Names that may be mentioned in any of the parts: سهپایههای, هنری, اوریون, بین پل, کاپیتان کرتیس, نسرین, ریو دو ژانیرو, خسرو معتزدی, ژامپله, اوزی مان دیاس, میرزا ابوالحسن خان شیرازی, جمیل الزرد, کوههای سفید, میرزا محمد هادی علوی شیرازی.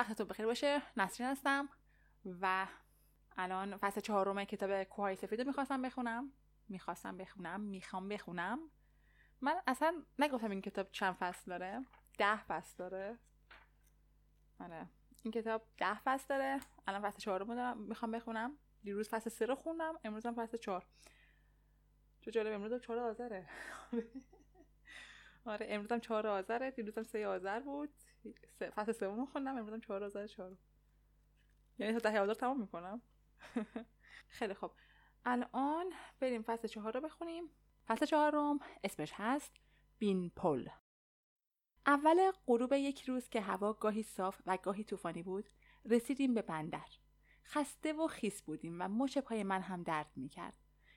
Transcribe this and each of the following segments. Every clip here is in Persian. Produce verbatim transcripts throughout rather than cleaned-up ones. وقتتون بخیر باشه. نسرین هستم و الان فصل چهارم کتاب کوههای سفید رو میخواستم بخونم میخواستم بخونم میخوام بخونم. من اصلا نگفتم این کتاب چند فصل داره. ده فصل داره. آره این کتاب ده فصل داره. الان فصل چهار رو دارم میخوام بخونم. دیروز فصل سه رو خوندم، امروز هم فصل چهار. چه جالب، امروز هم چهار آذره. آره امروز هم چهار آذره، دیروز هم سه آذر بود. فصل سه رو خوندم، امروز هم چهار آذر چهار. یعنی تا ده آذر تمام میکنم. خیلی خوب. الان بریم فصل چهار رو بخونیم. فصل چهارم اسمش هست بین پل. اول غروب یک روز که هوا گاهی صاف و گاهی طوفانی بود، رسیدیم به بندر. خسته و خیس بودیم و مچ پای من هم درد می‌کرد.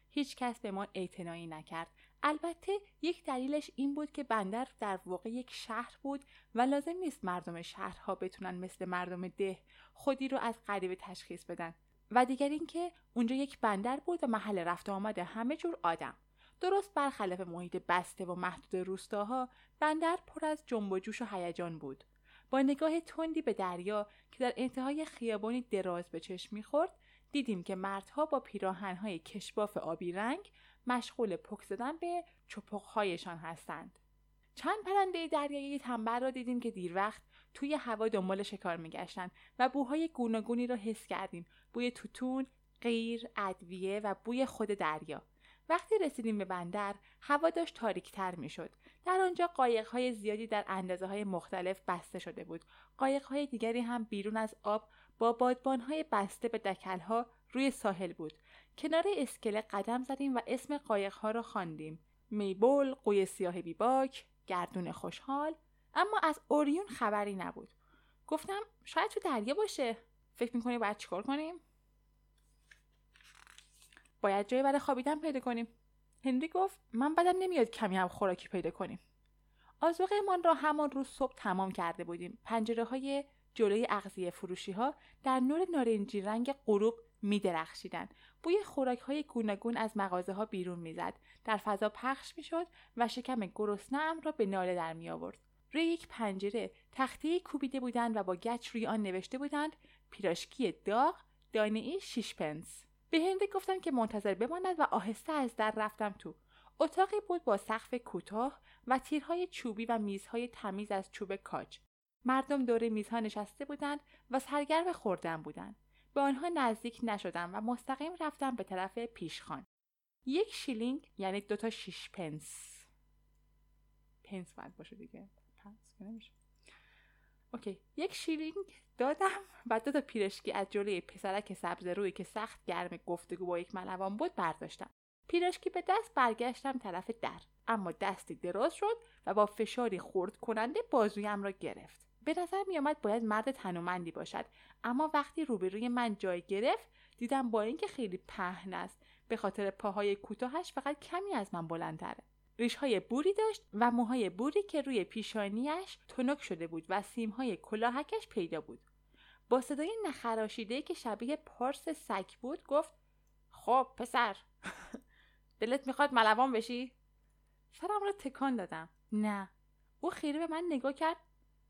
هیچ کس به ما اعتنایی نکرد. البته یک دلیلش این بود که بندر در واقع یک شهر بود و لازم نیست مردم شهرها بتونن مثل مردم ده خودی رو از غریبه تشخیص بدن. و دیگر اینکه اونجا یک بندر بود و محل رفت و آمد همه جور آدم. درست برخلاف محیط بسته و محدود روستاها، بندر پر از جنب و جوش و هیجان بود. با نگاه تندی به دریا که در انتهای خیابانی دراز به چشم می‌خورد، دیدیم که مردها با پیراهن‌های کشباف آبی رنگ مشغول پک زدن به چپق‌هایشان هستند. چند پرنده دریایی تنبل را دیدیم که دیر وقت توی هوا دنبال شکار می‌گشتند و بوهای گوناگونی را حس کردیم. بوی توتون، قیر، ادویه و بوی خود دریا. وقتی رسیدیم به بندر، هوا داشت تاریک‌تر می‌شد. در آنجا قایق‌های زیادی در اندازه‌های مختلف بسته شده بود. قایق‌های دیگری هم بیرون از آب با بادبان‌های بسته به دکل‌ها روی ساحل بود. کنار اسکله قدم زدیم و اسم قایق‌ها را خواندیم: میبل، قوی سیاه بیباک، گردون خوشحال. اما از اوریون خبری نبود. گفتم شاید تو دریا باشه. فکر می‌کنی باید چیکار کنیم؟ باید جایی برای خوابیدن پیدا کنیم. هنری گفت من بدم نمیاد کمی هم خوراکی پیدا کنیم. آذوقه‌مان را همان روز صبح تمام کرده بودیم. پنجره‌های جلوی اغذیه فروشی‌ها در نور نارنجی رنگ غروب می‌درخشیدند. بوی خوراک‌های گوناگون از مغازه‌ها بیرون می‌زد، در فضا پخش می‌شد و شکم گرسنه‌ام را به ناله در می‌آورد. روی یک پنجره تخته‌ای کوبیده بودند و با گچ روی آن نوشته بودند: پیراشکی داغ، دانه‌ای شش پنس. به هنری گفتم که منتظر بماند و آهسته از در رفتم تو. اتاقی بود با سقف کوتاه و تیرهای چوبی و میزهای تمیز از چوب کاج. مردم دور میزها نشسته بودند و سرگرم خوردن بودند. به آنها نزدیک نشدم و مستقیم رفتم به طرف پیشخوان. یک شیلینگ یعنی دوتا شیش پنس. پنس باید باشه دیگه. پنس که نمیشه. اوکی. یک شیلینگ دادم و دو تا پیرشکی از جلوی پسرک سبز رویی که سخت گرم گفتگو با یک ملوان بود برداشتم. پیرشکی به دست برگشتم طرف در، اما دستی دراز شد و با فشاری خرد کننده بازویم را گرفت. به نظر می آمد باید مرد تنومندی باشد، اما وقتی روبروی من جای گرفت دیدم با اینکه خیلی پهن است، به خاطر پاهای کوتاهش فقط کمی از من بلندتره. ریش‌های بوری داشت و موهای بوری که روی پیشانیش تنک شده بود و سیم‌های کلاهکش پیدا بود. با صدای نخراشیده که شبیه پارس سگ بود گفت: خب پسر، دلت میخواد ملوان بشی؟ سرم را تکان دادم. نه. او خیره به من نگاه کرد.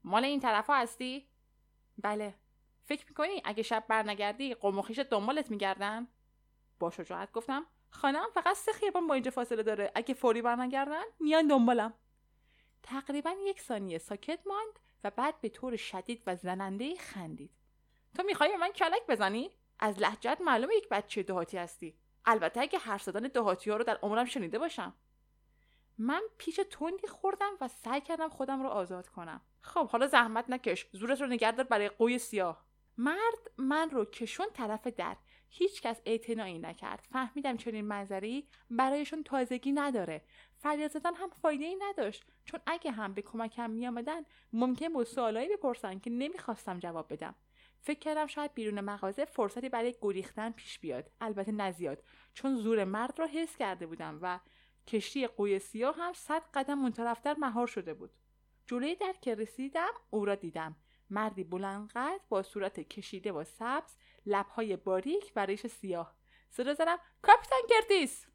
مال این طرفا هستی؟ بله. فکر میکنی اگه شب برنگردی قوم و خویشت دنبالت میگردن؟ با شجاعت گفتم: خانم فقط سه خیابان با اینجا فاصله داره. اگه فوری برنگردن میان دنبالم. تقریبا یک ثانیه ساکت ماند و بعد به طور شدید و زننده خندید. تو میخوای به من کلک بزنی؟ از لهجه‌ات معلومه یک بچه دهاتی هستی. البته اگه هر صدای دهاتی‌ها رو در عمرم شنیده باشم. من پیچ تندی خوردم و سعی کردم خودم رو آزاد کنم. خب حالا زحمت نکش. زورت رو نگهدار برای قوی سیاه. مرد من رو کشون طرف در. هیچ کس اعتنایی نکرد. فهمیدم چنین منظری برایشون تازگی نداره. فریاد زدن هم فایده‌ای نداشت، چون اگه هم به کمکم میآمدن ممکن بود سوالایی بپرسن که نمیخواستم جواب بدم. فکر کردم شاید بیرون مغازه فرصتی برای گریختن پیش بیاد. البته نزیاد، چون زور مرد را حس کرده بودم و کشتی قوی سیاه هم صد قدم اونطرفتر مهار شده بود. جلوی در که رسیدم او را دیدم. مردی بلندقد با صورت کشیده و سبز، لب‌های باریک و ریش سیاه. صدا زدم: کاپیتان کرتیس!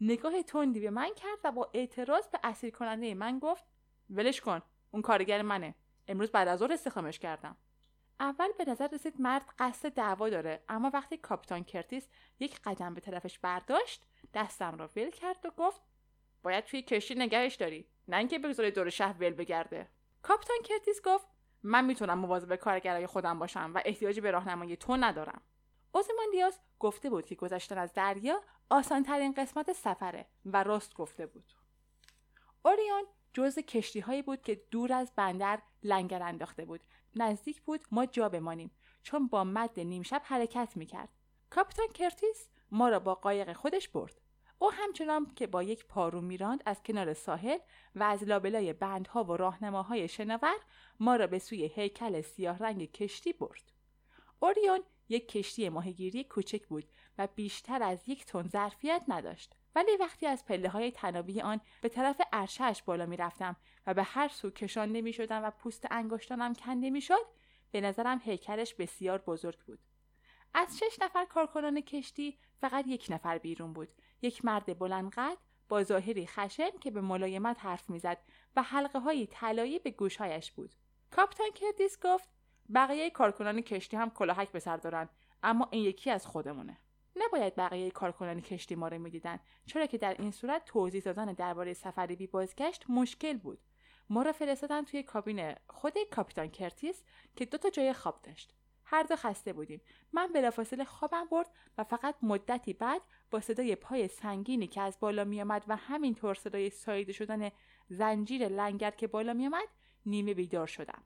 نگاه تندی به من کرد و با اعتراض به اسیر کننده من گفت: ولش کن، اون کارگر منه. امروز بعد از ظهر استخدامش کردم. اول به نظر رسید مرد قصد دعوا داره، اما وقتی کاپیتان کرتیس یک قدم به طرفش برداشت، دستم را ول کرد و گفت باید توی کشتی نگهش داری، نه اینکه بگذاری دور شهر ول بگرده. کاپیتان کرتیس گفت من میتونم مواظب کارگرای خودم باشم و احتیاجی به راهنمایی تو ندارم. اوزی مان دیاس گفته بود که گذشتن از دریا آسان‌ترین قسمت سفره و راست گفته بود. اوریون جزء کشتی‌هایی بود که دور از بندر لنگر انداخته بود. نزدیک بود ما جا بمانیم چون با مد نیم شب حرکت می‌کرد. کاپیتان کرتیس ما را با قایق خودش برد. او همچنان که با یک پارو میراند از کنار ساحل و از لابلای بندها و راهنماهای شناور ما را به سوی هیکل سیاه رنگ کشتی برد. اوریون یک کشتی ماهیگیری کوچک بود و بیشتر از یک تن ظرفیت نداشت، ولی وقتی از پله‌های تنابی آن به طرف عرشه‌اش بالا می‌رفتم و به هر سو کشانده می‌شدم و پوست انگشتانم کنده می‌شد، به نظرم هیکلش بسیار بزرگ بود. از شش نفر کارکنان کشتی فقط یک نفر بیرون بود، یک مرد بلندقد با ظاهری خشن که به ملایمت حرف می‌زد و حلقه‌های طلایی به گوش‌هایش بود. کاپیتان کرتیس گفت بقیه کارکنان کشتی هم کلاهک به سر دارن، اما این یکی از خودمونه. نباید بقیه کارکنان کشتی ما رو می‌دیدن، چرا که در این صورت توضیح دادن درباره سفر بی بازگشت مشکل بود. ما رو فرستادن توی کابین خود کاپیتان کرتیس که دو تا جای خواب داشت. هر دو خسته بودیم. من بلافاصله خوابم برد و فقط مدتی بعد با صدای پای سنگینی که از بالا می‌آمد و همینطور صدای ساییده شدن زنجیر لنگر که بالا می‌آمد نیمه بیدار شدم.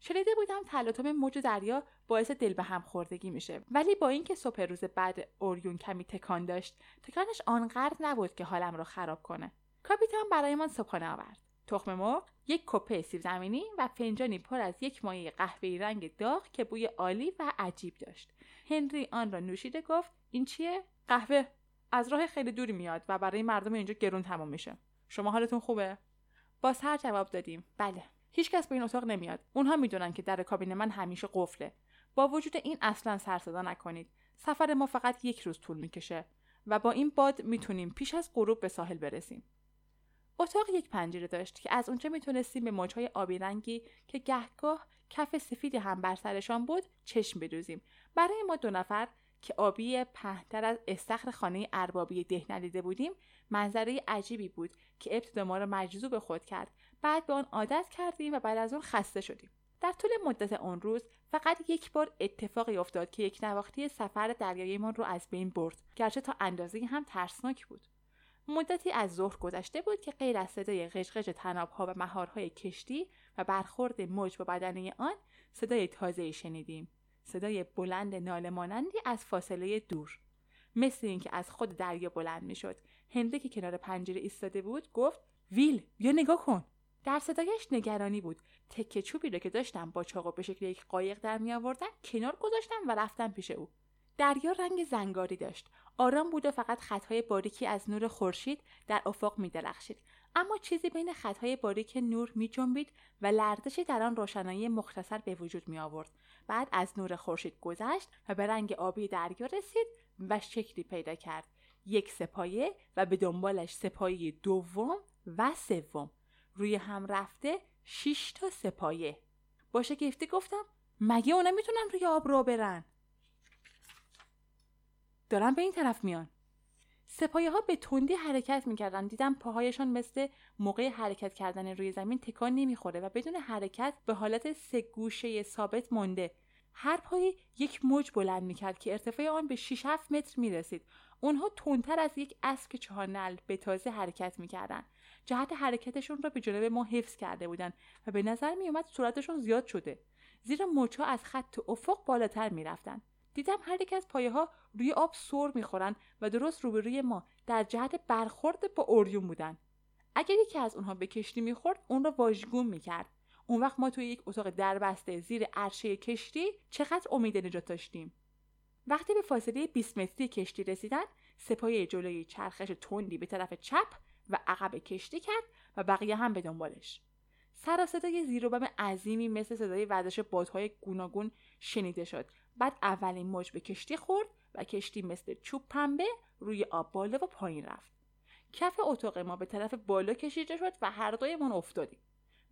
شنیده بودم تلاطم موج دریا باعث دل به هم خوردگی میشه، ولی با اینکه صبح روز بعد اوریون کمی تکان داشت، تکانش آنقدر نبود که حالم رو خراب کنه. کاپیتان برایمان صبحانه آورد: تخم مرغ، یک کپه سیب زمینی و فنجانی پر از یک مایع قهوه‌ای رنگ داغ که بوی عالی و عجیب داشت. هنری آن را نوشید و گفت این چیه؟ قهوه از راه خیلی دور میاد و برای مردم اینجا گرون تمام میشه. شما حالتون خوبه؟ با سر جواب دادیم بله. هیچ کس به این اتاق نمیاد. اونها میدونن که در کابین من همیشه قفله. با وجود این اصلا سر صدا نکنید. سفر ما فقط یک روز طول میکشه و با این باد میتونیم پیش از غروب به ساحل برسیم. اتاق یک پنجره داشت که از اونجا میتونستیم به موجهای آبی رنگی که گهگاه کف سفید هم بر سرشان بود چشم بدوزیم. برای ما دو نفر که آبی پهن‌تر از استخر خانه اربابی ده ندیده بودیم، منظره عجیبی بود که ابتدا ما را مجذوب به خود کرد. بعد به آن عادت کردیم و بعد از اون خسته شدیم. در طول مدت آن روز فقط یک بار اتفاقی افتاد که یک نواختی سفر دریایی ما رو از بین برد، گرچه تا اندازه‌ای هم ترسناک بود. مدتی از ظهر گذشته بود که غیر از صدای قشقش طناب‌ها و مهارهای کشتی و برخورد موج با بدنه آن، صدای تازه‌ای شنیدیم. صدای بلند ناله مانندی از فاصله دور، مثل اینکه از خود دریا بلند میشد. هنری که کنار پنجره ایستاده بود گفت ویل بیا نگاه کن. در صدایش نگرانی بود. تکه چوبی را که داشتم با چاقو به شکل یک قایق در می آوردم کنار گذاشتم و رفتم پیش او. دریا رنگ زنگاری داشت، آرام بود و فقط خطهای باریکی از نور خورشید در افق می درخشید، اما چیزی بین خطهای باریک نور می جنبید و لرزشی در آن روشنایی مختصر به وجود می آورد. بعد از نور خورشید گذشت و به رنگ آبی دریا رسید و شکلی پیدا کرد، یک سه‌پایه و به دنبالش سه‌پایه دوم و سوم، روی هم رفته شش تا سه‌پایه. با شگفتی گفتم مگه اونا میتونن روی آب راه برن؟ دارن به این طرف میان. سه‌پایه ها به تندی حرکت میکردن. دیدم پاهایشان مثل موقع حرکت کردن روی زمین تکان نمیخوره و بدون حرکت به حالت سه گوشه ثابت مونده. هر پایه یک موج بلند میکرد که ارتفاع آن به شش هفت متر میرسید. اونها تندتر از یک اسب که چهار نعل به تازه حرکت میکردن. جهت حرکتشون را به جانب ما حفظ کرده بودن و به نظر می اومد سرعتشون زیاد شده، زیرا موج‌ها از خط افق بالاتر می رفتن. دیدم هر یک از پایه‌ها روی آب سر می‌خورن و درست روبروی ما در جهت برخورد با اوریون بودن. اگر یکی از اونها به کشتی می‌خورد، اون را واژگون می‌کرد. اون وقت ما توی یک اتاق دربسته زیر عرشه کشتی چقدر امید نجات داشتیم. وقتی به فاصله بیست متری کشتی رسیدن، سه‌پایه جلویی چرخش تندی به طرف چپ و عقب کشتی کرد و بقیه هم به دنبالش. سر و صدای زیر و بم عظیمی مثل صدای وزش بادهای گوناگون شنیده شد. بعد اولین موج به کشتی خورد و کشتی مثل چوب پنبه روی آب بالا و پایین رفت. کف اتاق ما به طرف بالا کشیده شد و هر دویمون افتادیم.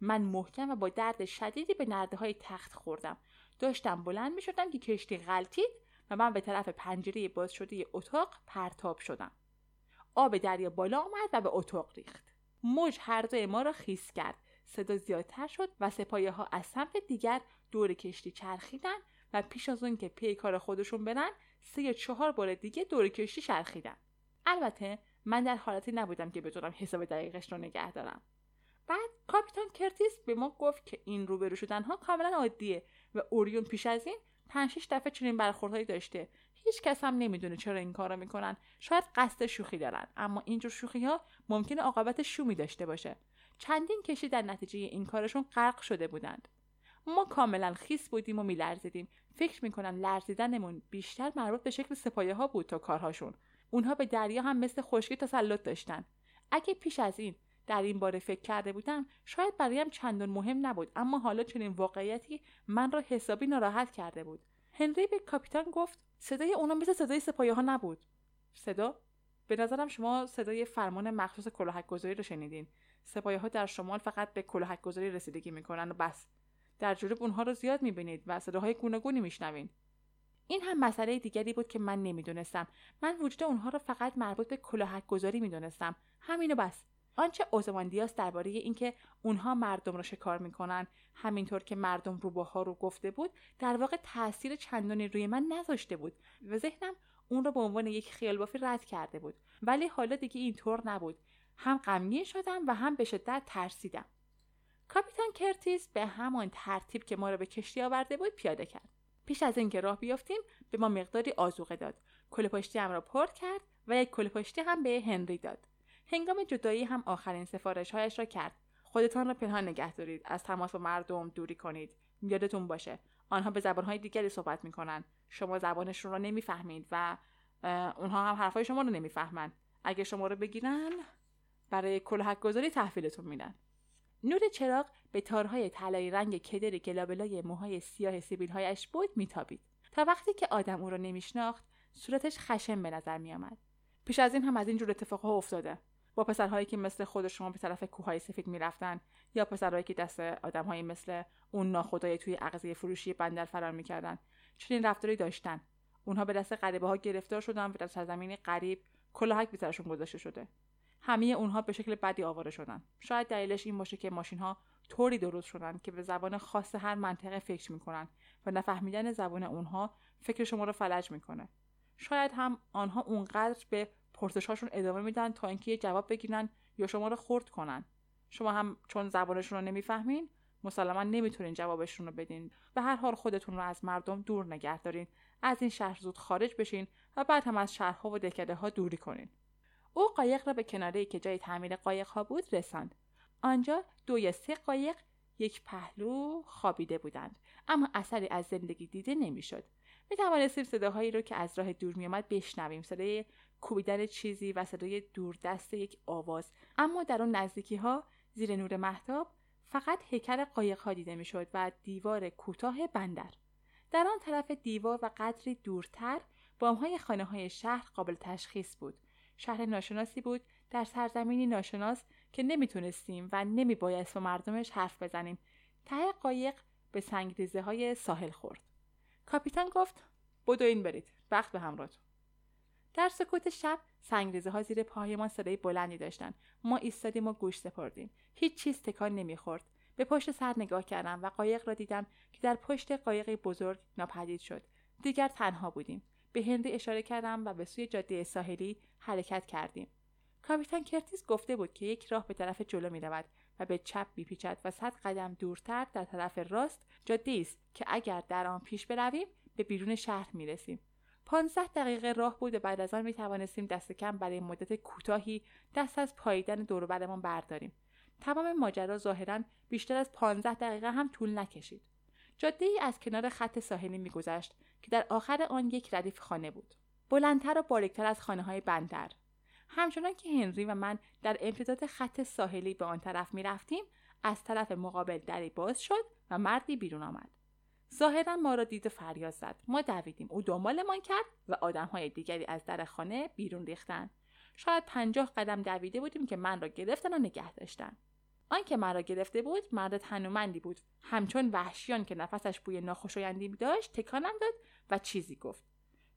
من محکم و با درد شدیدی به نرده‌های تخت خوردم. داشتم بلند می شدم که کشتی غلطید و من به طرف پنجره باز شده اتاق پرتاب شدم. آب دریا بالا آمد و به اتاق ریخت. موج هر دوی ما را خیس کرد. صدا زیادتر شد و سپایه ها از سمت دیگر دور کشتی چرخیدن و پیش از اون که پی کار خودشون برن سه یا چهار بار دیگه دور کشتی چرخیدن. البته من در حالتی نبودم که بتونم حساب دقیقش رو نگه دارم. بعد کاپیتان کرتیس به ما گفت که این روبرو شدن ها کاملا عادیه و اوریون پیش از این پنج شش دفعه چنین برخوردهایی داشته. هیچ کس هم نمیدونه چرا این کارا میکنن. شاید قصد شوخی دارن، اما اینجور شوخی ها ممکنه عاقبت شومی داشته باشه. چندین کشتی در نتیجه این کارشون غرق شده بودند. ما کاملا خیس بودیم و میلرزیدیم. فکر میکنم لرزیدنمون بیشتر مربوط به شکل سپایه ها بود تا کارهاشون. اونها به دریا هم مثل خشکی تسلط داشتن. اگه پیش از این در این باره فکر کرده بودم شاید برایم چندان مهم نبود، اما حالا چنین واقعیتی من را حسابی ناراحت کرده بود. هنری به کاپیتان گفت صدای اونا مثل صدای سپایه ها نبود. صدا؟ به نظرم شما صدای فرمان مخصوص کلاهک‌گذاری رو شنیدین. سپایه ها در شمال فقط به کلاهک‌گذاری رسیدگی میکنن و بس. در جنوب اونها رو زیاد میبینید و صداهای گوناگونی میشنوین. این هم مسئله دیگری بود که من نمیدونستم. من وجود اونها رو فقط مربوط به کلاهک‌گذاری میدونستم. همینو بس. آنچه اوزی مان دیاس درباره اینکه اونها مردم رو شکار میکنن، همینطور که مردم روباها رو گفته بود، در واقع تأثیر چندانی روی من نذاشته بود و ذهنم اون رو به عنوان یک خیال بافی رد کرده بود. ولی حالا دیگه اینطور نبود. هم غمگین شدم و هم به شدت ترسیدم. کاپیتان کرتیس به همان ترتیب که ما رو به کشتی آورده بود پیاده کرد. پیش از اینکه راه بیافتیم به ما مقداری آذوقه داد. کله‌پشتی‌ام را پرت کرد و یک کله‌پشتی هم به هنری داد. هنگام جدایی هم آخرین سفارش‌هایش را کرد. خودتان را پنهان نگه دارید، از تماس با مردم دوری کنید. یادتون باشه آنها به زبان‌های دیگری صحبت می‌کنن. شما زبانشون را نمی‌فهمید و اونها هم حرفای شما رو نمی‌فهمن. اگه شما رو بگیرن برای کلاهک‌گذاری تحویلتون میدن. نور چراغ به تارهای طلایی رنگ کدری که لابلای موهای سیاه سیبیل‌هایش بود میتابید. تا وقتی که آدم او را نمیشناخت صورتش خشن به نظر میآمد. پیش از این هم از این جور اتفاق‌ها افتاده. با پسرهایی که مثل خود شما به طرف کوههای سفید میرفتن یا پسرهایی که دست آدم‌هایی مثل اون ناخدای توی اغذیه فروشی بندر فرار میکردن چنین رفتاری داشتن. اونها به دست غریبه‌ها گرفتار شدن و در سرزمین غریب کلاهک به سرشون گذاشته شده. همه اونها به شکل بدی آواره شدن. شاید دلیلش این باشه که ماشین‌ها طوری درست شدن که به زبان خاص هر منطقه فکر می‌کنن و نفهمیدن زبان اونها فکر شما رو فلج می‌کنه. شاید هم آنها اونقدر به پرسش‌هاشون ادامه میدن تا اینکه جواب بگیرن یا شما رو خرد کنن. شما هم چون زبانشون رو نمی‌فهمین، مسلماً نمیتونین جوابشون رو بدین. به هر حال خودتون رو از مردم دور نگه دارین. از این شهر زود خارج بشین و بعد هم از شهرها و دهکده‌ها دوری کنین. او قایق را به کناره‌ای که جای تعمیر قایق‌ها بود رساند. آنجا دو یا سه قایق یک پهلو خوابیده بودند، اما اثری از زندگی دیده نمی‌شد. می‌توانستیم صداهایی را که از راه دور می‌آمد بشنویم، صدای کوبیدن چیزی و صدای دوردست یک آواز، اما در آن نزدیکی‌ها زیر نور مهتاب فقط هیکل قایق‌ها دیده می‌شد و دیوار کوتاه بندر. در آن طرف دیوار و قدری دورتر بام‌های خانه‌های شهر قابل تشخیص بود. شهر ناشناسی بود در سرزمینی ناشناس که نمیتونستیم و نمیبایست با مردمش حرف بزنیم. ته قایق به سنگریزه های ساحل خورد. کاپیتان گفت بدوین برید، وقت به همراهتون. در سکوت شب سنگریزه ها زیر پاهایمان صدای بلندی داشتن. ما ایستادیم و گوش سپردیم. هیچ چیز تکان نمیخورد. به پشت سر نگاه کردم و قایق را دیدم که در پشت قایقی بزرگ ناپدید شد. دیگر تنها بودیم. به هنری اشاره کردم و به سوی جاده ساحلی حرکت کردیم. کاپیتان کرتیس گفته بود که یک راه به طرف جلو می رود و به چپ میپیچد و صد قدم دورتر در طرف راست جاده‌ای است که اگر در آن پیش برویم به بیرون شهر می رسیم. پانزده دقیقه راه بود و بعد از آن می توانستیم دست کم برای مدت کوتاهی دست از پاییدن دور و برمان برداریم. تمام ماجرا ظاهراً بیشتر از پانزده دقیقه هم طول نکشید. جاده‌ای از کنار خط ساحلی میگذشت که در آخر آن یک ردیف خانه بود، بلندتر و باریکتر از خانه‌های بندر. همچنان که هنری و من در امتداد خط ساحلی به آن طرف می‌رفتیم، از طرف مقابل دری باز شد و مردی بیرون آمد. ظاهراً ما را دید و فریاد زد. ما دویدیم، او دنبالمان کرد و آدم‌های دیگری از در خانه بیرون ریختند. شاید پنجاه قدم دویده بودیم که من را گرفتن و نگه داشتن. آن که مرا گرفته بود مرد تنومندی بود، همچون وحشیان که نفسش بوی ناخوشایندی داشت. تکانم داد و چیزی گفت.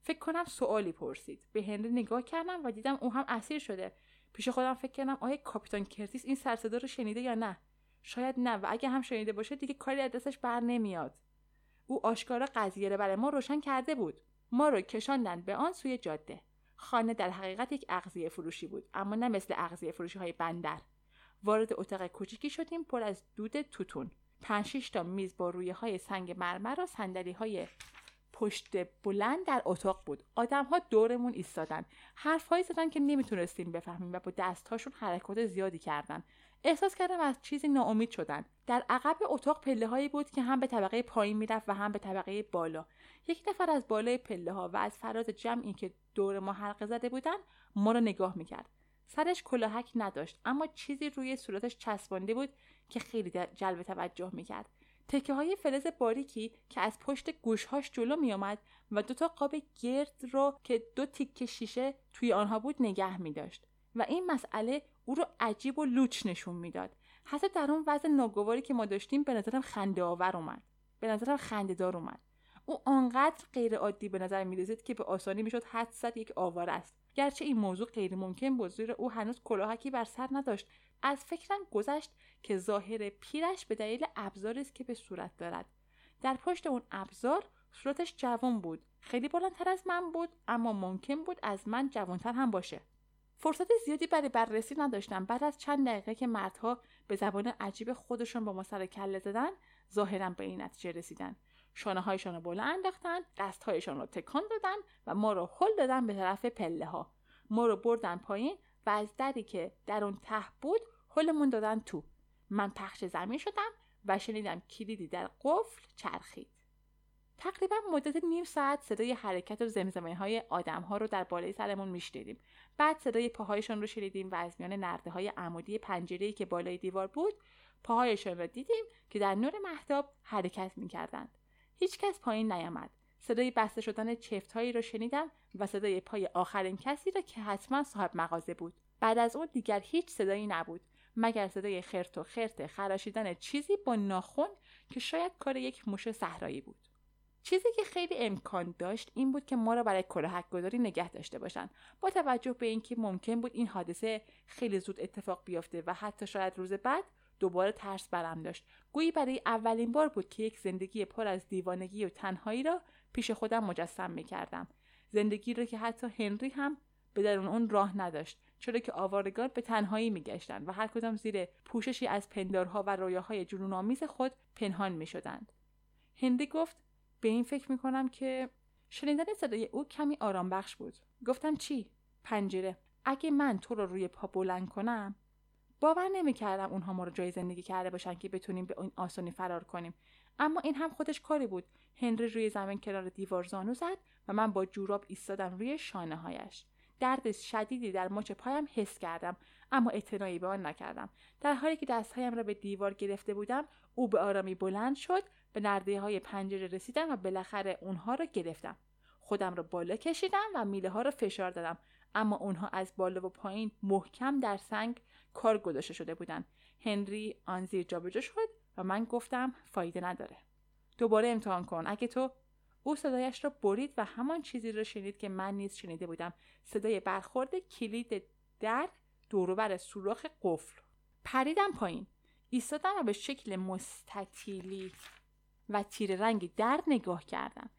فکر کنم سوالی پرسید. به هنری نگاه کردم و دیدم او هم اسیر شده. پیش خودم فکر کردم آیا کاپیتان کرتیس این سر صدا رو شنیده یا نه؟ شاید نه، و اگه هم شنیده باشه دیگه کاری از دستش بر نمیاد. او آشکارا قضیه رو برای ما روشن کرده بود. ما رو کشاندن به آن سوی جاده. خانه در حقیقت یک اغذیه فروشی بود، اما نه مثل اغذیه فروشی های بندر. وارد اتاق کوچیکی شدیم پر از دود توتون. پنج شش تا میز با رویه های سنگ مرمر و صندلی های پشت بلند در اتاق بود. آدم‌ها دورمون ایستادن، حرف‌هایی زدن که نمیتونستیم بفهمیم و با دست‌هاشون حرکات زیادی کردن. احساس کردم از چیزی ناامید شدن. در عقب اتاق پله‌هایی بود که هم به طبقه پایین می‌رفت و هم به طبقه بالا. یک نفر از بالای پله‌ها و از فراز جمعی که دور ما حلقه زده بودن ما رو نگاه می‌کرد. سرش کلاهک نداشت، اما چیزی روی صورتش چسبانده بود که خیلی جلب توجه می‌کرد. تکه های فلز باریکی که از پشت گوشهاش جلو می آمد و دوتا قاب گرد رو که دو تیکه شیشه توی آنها بود نگه می داشت و این مسئله او رو عجیب و لوچ نشون می داد. حتی در اون وضع ناگواری که ما داشتیم به نظرم خنده آور اومد. به نظرم خنده دار اومد. او آنقدر غیر عادی به نظر می رسید که به آسانی می شد حد زد یک آواره است. گرچه این موضوع غیر ممکن بود، زیرا او هنوز کلاهکی بر سر نداشت. از فکرم گذشت که ظاهر پیرش به دلیل ابزاری است که به صورت دارد. در پشت اون ابزار صورتش جوان بود. خیلی بلندتر از من بود، اما ممکن بود از من جوانتر هم باشه. فرصت زیادی برای بررسی نداشتم. بعد از چند دقیقه که مردها به زبان عجیب خودشون با ما سر کله زدن، ظاهرا به این نتیجه رسیدن. شانه‌هایشان را بالا انداختن، دست‌هایشان را تکان دادن و ما را هل دادن به طرف پله‌ها. ما را بردن پایین و از دری که در اون ته بود هلمون دادن تو. من پخش زمین شدم و شنیدم کلیدی در قفل چرخید. تقریبا مدت نیم ساعت صدای حرکت و زمزمه های آدم ها رو در بالای سرمون میشنیدیم. بعد صدای پاهایشون رو شنیدیم و از میان نرده های عمودی پنجره‌ای که بالای دیوار بود پاهایشون رو دیدیم که در نور مهتاب حرکت میکردند. هیچ کس پایین نیامد. صدای بسته شدن چفت هایی رو شنیدم و صدای پای آخرین کسی را که حتما صاحب مغازه بود. بعد از اون دیگر هیچ صدایی نبود، مگر صدای خرت و خرت خراشیدن چیزی با ناخن که شاید کار یک موش صحرایی بود. چیزی که خیلی امکان داشت این بود که ما را برای کلاهک‌گذاری نگه داشته باشند. با توجه به اینکه ممکن بود این حادثه خیلی زود اتفاق بیفته و حتی شاید روز بعد، دوباره ترس برم داشت. گویی برای اولین بار بود که یک زندگی پر از دیوانگی و تنهایی را پیش خودم مجسم می‌کردم. زندگی را که حتی هنری هم به درون اون راه نداشت، چرا که آوارگان به تنهایی می‌گشتند و هر کدام زیر پوششی از پندارها و رویاهای جنون‌آمیز خود پنهان می‌شدند. هنری گفت: به این فکر می‌کنم که شنیدن صدای او کمی آرام بخش بود. گفتم: چی؟ پنجره. اگه من تو رو روی پا بلند کنم؟ باور نمی‌کردم اونها ما رو جای زندگی کرده باشن که بتونیم به این آسانی فرار کنیم. اما این هم خودش کاری بود. هنری روی زمین کنار دیوار زانو زد و من با جوراب ایستادم روی شانه‌هایش. درد شدیدی در مچ پایم حس کردم، اما اعتنایی به آن نکردم. در حالی که دستهایم را به دیوار گرفته بودم، او به آرامی بلند شد، به نرده‌های پنجره رسیدم و بالاخره اونها را گرفتم. خودم را بالا کشیدم و میله‌ها را فشار دادم، اما اونها از بالا و پایین محکم در سنگ کار گذاشته شده بودند. هنری آن زیر جابجا شد و من گفتم: فایده نداره. دوباره امتحان کن. اگه تو او صدایش را برید و همان چیزی را شنید که من نیز شنیده بودم. صدای برخورد کلید در دوروبر سوراخ قفل. پریدم پایین. ایستادم و به شکل مستطیلی و تیره رنگی در نگاه کردم.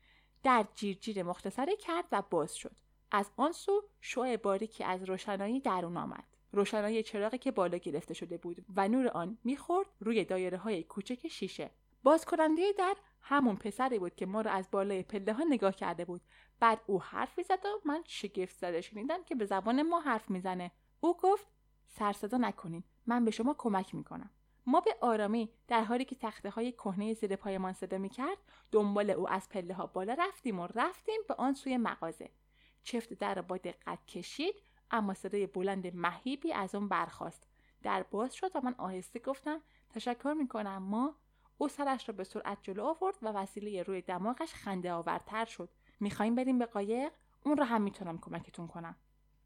در جیرجیر مختصری کرد و باز شد. از آن سو شعاع باریکی از روشنایی درون آمد. روشنایی چراغی که بالا گرفته شده بود و نور آن می‌خورد روی دایره‌های کوچک شیشه. باز کننده در همون پسری بود که ما رو از بالای پله‌ها نگاه کرده بود. بعد او حرفی زد و من شگفت زده شنیدم که به زبان ما حرف میزنه. او گفت: سر صدا نکنین، من به شما کمک میکنم. ما به آرامی در حالی که تخته‌های کهنه زیر پایمان صدا میکرد دنبال او از پله‌ها بالا رفتیم و رفتیم به آن سوی مغازه. چفت در را با دقت کشید، اما صدای بلند مهیبی از آن برخاست. در باز شد و من آهسته گفتم: تشکر میکنم. ما او سرش را به سرعت جلو آورد و وسیله روی دماغش خنده آورتر شد. میخواییم بریم به قایق؟ اون را هم میتونم کمکتون کنم.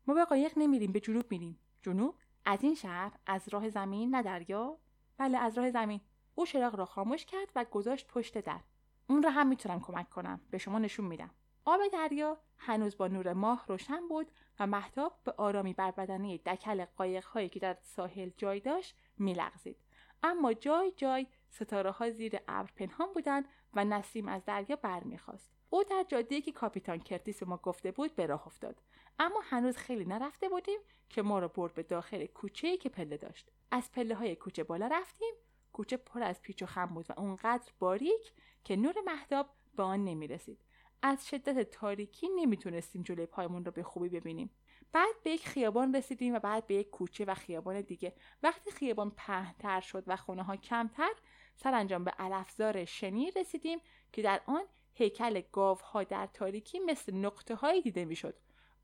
ما به قایق نمیریم، به جنوب میریم. جنوب؟ از این شهر؟ از راه زمین؟ نه دریا؟ بله، از راه زمین. او چراغ را خاموش کرد و گذاشت پشت در. اون را هم میتونم کمک کنم، به شما نشون میدم. آب دریا هنوز با نور ماه روشن بود و مهتاب به آرامی بر بدنه دکل قایق‌هایی که در ساحل جای داشت میلغزید. اما جای جای ستاره‌ها زیر ابر پنهان بودند و نسیم از دریا برمی‌خاست. او در جاده‌ای که کاپیتان کرتیس ما گفته بود به راه افتاد، اما هنوز خیلی نرفته بودیم که ما را برد به داخل کوچه‌ای که پله داشت. از پله‌های کوچه بالا رفتیم. کوچه پر از پیچ و خم بود و اونقدر باریک که نور مهتاب به آن نمی‌رسید. از شدت تاریکی نمیتونستیم جلوی پایمون رو به خوبی ببینیم. بعد به یک خیابان رسیدیم و بعد به یک کوچه و خیابان دیگه. وقتی خیابان پهن‌تر شد و خونه‌ها کمتر، سرانجام به علفزار شنی رسیدیم که در آن هیکل گاوها در تاریکی مثل نقطه‌هایی دیده میشد.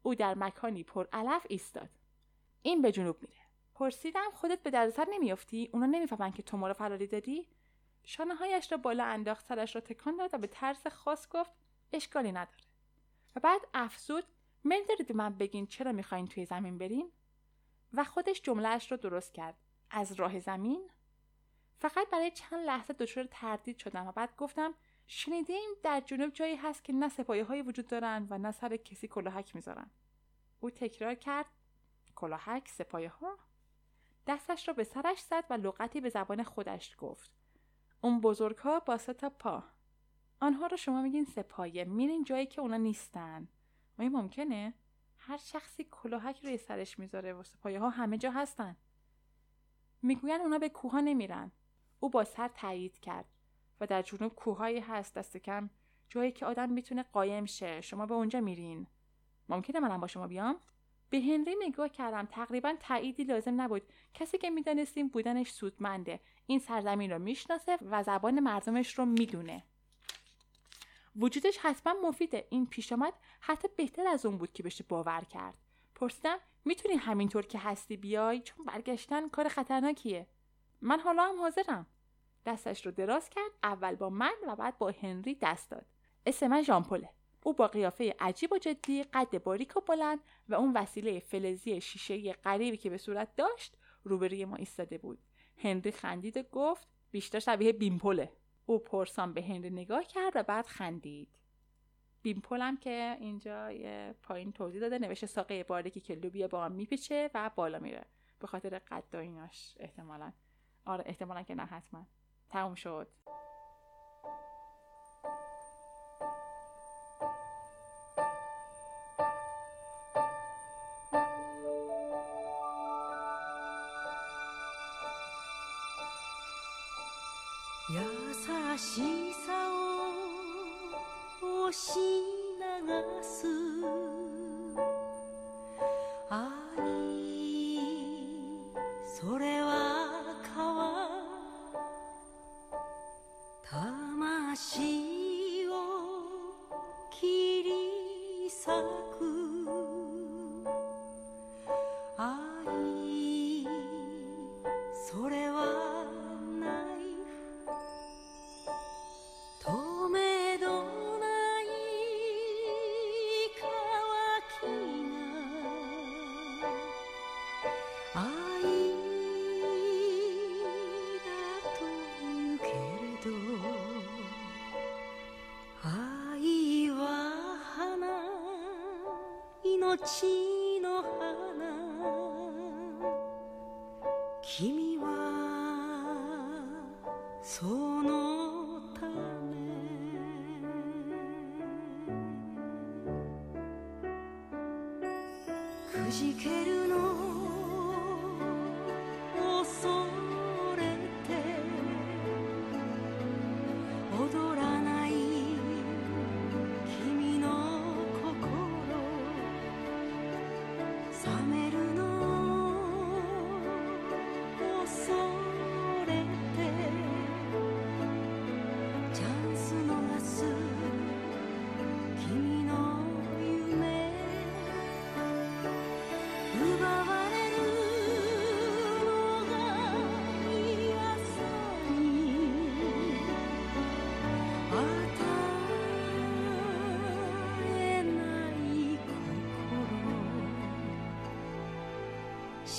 او در مکانی پر علف ایستاد. این به جنوب میره. پرسیدم خودت به دردسر نمیافتی؟ اونا نمیفهمن که تو ما رو فراری دادی؟ شانه‌هایش را بالا انداخت، سرش را تکان داد و به طرز خاص گفت: اشکالی نداره. و بعد افزود: میل دارید من بگین چرا میخواین توی زمین برین؟ و خودش جمله‌اش رو درست کرد: از راه زمین. فقط برای چند لحظه دچار تردید شدم و بعد گفتم: شنیدیم در جنوب جایی هست که نه سپاهی‌هایی وجود دارن و نه سر کسی کلاهک میذارن. او تکرار کرد: کلاهک؟ سپاهی‌ها؟ دستش رو به سرش زد و لغتی به زبان خودش گفت: اون بزرگ‌ها با سه تا پا. آنها رو شما میگین سپاهیه، میرین جایی که اونا نیستن. آیا ممکنه؟ هر شخصی کلاهک روی سرش میذاره و سپاهیه ها همه جا هستن. میگوین اونا به کوها نمیرن. او با سر تایید کرد: و در جنوب کوهایی هست دست کم، جایی که آدم میتونه قایم شه. شما به اونجا میرین. ممکنه منم با شما بیام؟ به هنری نگاه کردم. تقریبا تاییدی لازم نبود. کسی که میدونستیم بودنش سودمنده، این سرزمین رو میشناسه و زبان مردمش رو میدونه. وجودش حتما مفیده. این پیش آمد حتی بهتر از اون بود که بشه باور کرد. پرسیدم: میتونی همینطور که هستی بیای؟ چون برگشتن کار خطرناکیه. من حالا هم حاضرم. دستش رو دراز کرد، اول با من و بعد با هنری دست داد. اسم من ژامپله. او با قیافه عجیب و جدی، قد باریک و بلند و اون وسیله فلزی شیشه‌ای غریبی که به صورت داشت روبروی ما ایستاده بود. هنری خندید و گفت: بیشتر شبیه بین پله. او پرسان به هنری نگاه کرد و بعد خندید. بین پلم که اینجا یه پایین توضیح داده، نوشته ساقه باریکی که لوبیا با هم میپیچه و بالا میره، به خاطر قد و ایناش احتمالاً. آره احتمالاً که نه حتما. تموم شد.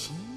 She